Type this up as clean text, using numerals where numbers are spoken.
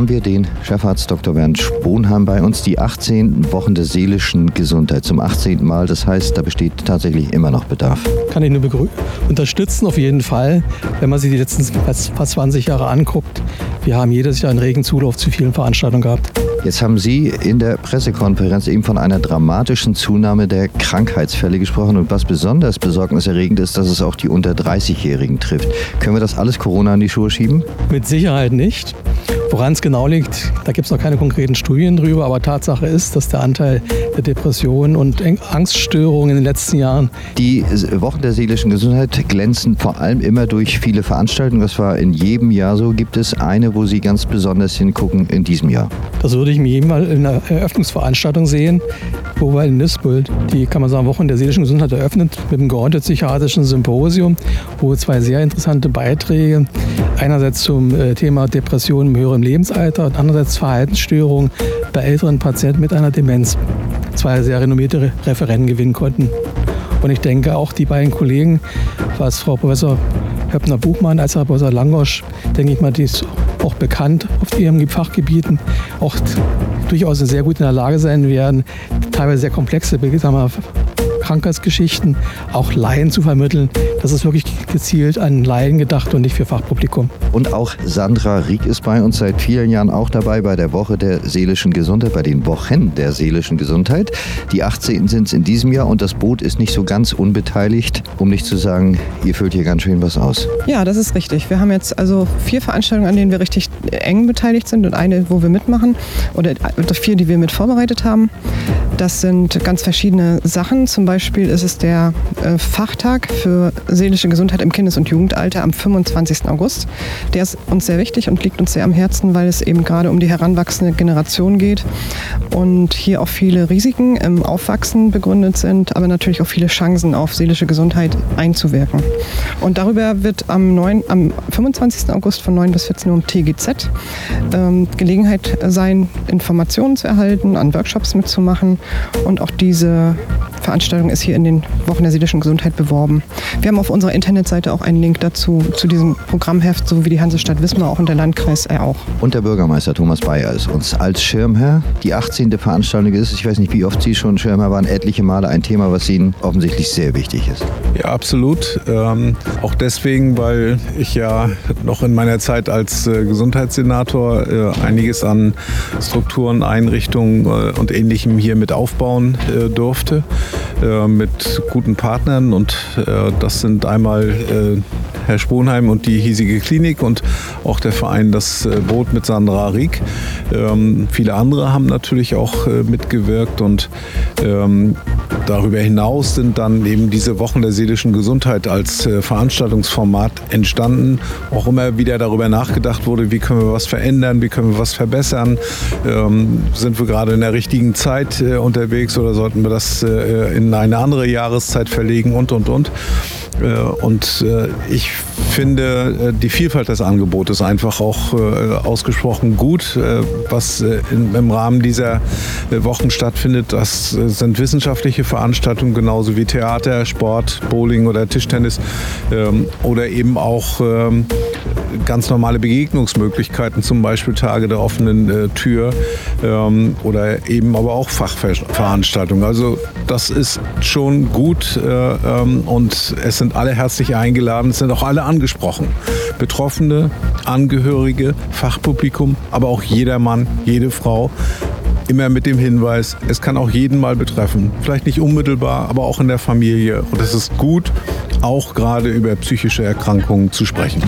haben wir den Chefarzt Dr. Bernd Sponheim bei uns, die 18. Wochen der seelischen Gesundheit zum 18. Mal. Das heißt, da besteht tatsächlich immer noch Bedarf. Kann ich nur unterstützen, auf jeden Fall, wenn man sich die letzten fast 20 Jahre anguckt. Wir haben jedes Jahr einen regen Zulauf zu vielen Veranstaltungen gehabt. Jetzt haben Sie in der Pressekonferenz eben von einer dramatischen Zunahme der Krankheitsfälle gesprochen. Und was besonders besorgniserregend ist, dass es auch die unter 30-Jährigen trifft. Können wir das alles Corona in die Schuhe schieben? Mit Sicherheit nicht. Woran es genau liegt, da gibt es noch keine konkreten Studien drüber. Aber Tatsache ist, dass der Anteil der Depressionen und Angststörungen in den letzten Jahren... Die Wochen der seelischen Gesundheit glänzen vor allem immer durch viele Veranstaltungen. Das war in jedem Jahr so. Gibt es eine, wo Sie ganz besonders hingucken in diesem Jahr? Das würde ich mir jemals in einer Eröffnungsveranstaltung sehen, wo wir in Nisbult die, kann man sagen, Wochen der seelischen Gesundheit eröffnet mit einem geordneten psychiatrischen Symposium, wo zwei sehr interessante Beiträge, einerseits zum Thema Depression im höheren Lebensalter und andererseits Verhaltensstörungen bei älteren Patienten mit einer Demenz, zwei sehr renommierte Referenten gewinnen konnten. Und ich denke auch die beiden Kollegen, was Frau Professor Höppner-Buchmann als Herr Professor Langosch, denke ich mal, die ist auch bekannt auf ihren Fachgebieten, auch durchaus sehr gut in der Lage sein werden, teilweise sehr komplexe Krankheitsgeschichten, auch Laien zu vermitteln. Das ist wirklich gezielt an Laien gedacht und nicht für Fachpublikum. Und auch Sandra Rieck ist bei uns seit vielen Jahren auch dabei bei der Woche der seelischen Gesundheit, bei den Wochen der seelischen Gesundheit. Die 18. sind es in diesem Jahr und das Boot ist nicht so ganz unbeteiligt, um nicht zu sagen, ihr füllt hier ganz schön was aus. Ja, das ist richtig. Wir haben jetzt also 4 Veranstaltungen, an denen wir richtig eng beteiligt sind und eine, wo wir mitmachen oder 4, die wir mit vorbereitet haben. Das sind ganz verschiedene Sachen. Zum Beispiel ist es der Fachtag für seelische Gesundheit im Kindes- und Jugendalter am 25. August. Der ist uns sehr wichtig und liegt uns sehr am Herzen, weil es eben gerade um die heranwachsende Generation geht und hier auch viele Risiken im Aufwachsen begründet sind, aber natürlich auch viele Chancen auf seelische Gesundheit einzuwirken. Und darüber wird am 25. August von 9 bis 14 Uhr im TGZ Gelegenheit sein, Informationen zu erhalten, an Workshops mitzumachen und auch diese Veranstaltung ist hier in den Wochen der seelischen Gesundheit beworben. Wir haben auf unserer Internetseite auch einen Link dazu, zu diesem Programmheft, so wie die Hansestadt Wismar auch und der Landkreis auch. Und der Bürgermeister Thomas Beyer ist uns als Schirmherr. Die 18. Veranstaltung ist, ich weiß nicht, wie oft Sie schon Schirmherr waren, etliche Male ein Thema, was Ihnen offensichtlich sehr wichtig ist. Ja, absolut. Auch deswegen, weil ich ja noch in meiner Zeit als Gesundheitssenator einiges an Strukturen, Einrichtungen und Ähnlichem hier mit aufbauen durfte. Mit guten Partnern und das sind einmal Herr Sponheim und die hiesige Klinik und auch der Verein Das Boot mit Sandra Rieck. Viele andere haben natürlich auch mitgewirkt und darüber hinaus sind dann eben diese Wochen der seelischen Gesundheit als Veranstaltungsformat entstanden. Auch immer wieder darüber nachgedacht wurde, wie können wir was verändern, wie können wir was verbessern. Sind wir gerade in der richtigen Zeit unterwegs oder sollten wir das in eine andere Jahreszeit verlegen und. Und ich finde die Vielfalt des Angebotes einfach auch ausgesprochen gut, was im Rahmen dieser Wochen stattfindet. Das sind wissenschaftliche Veranstaltungen, genauso wie Theater, Sport, Bowling oder Tischtennis oder eben auch ganz normale Begegnungsmöglichkeiten, zum Beispiel Tage der offenen Tür oder eben aber auch Fachveranstaltungen. Also das ist schon gut und es sind alle herzlich eingeladen, es sind auch alle angesprochen. Betroffene, Angehörige, Fachpublikum, aber auch jeder Mann, jede Frau. Immer mit dem Hinweis, es kann auch jeden mal betreffen. Vielleicht nicht unmittelbar, aber auch in der Familie. Und es ist gut, auch gerade über psychische Erkrankungen zu sprechen.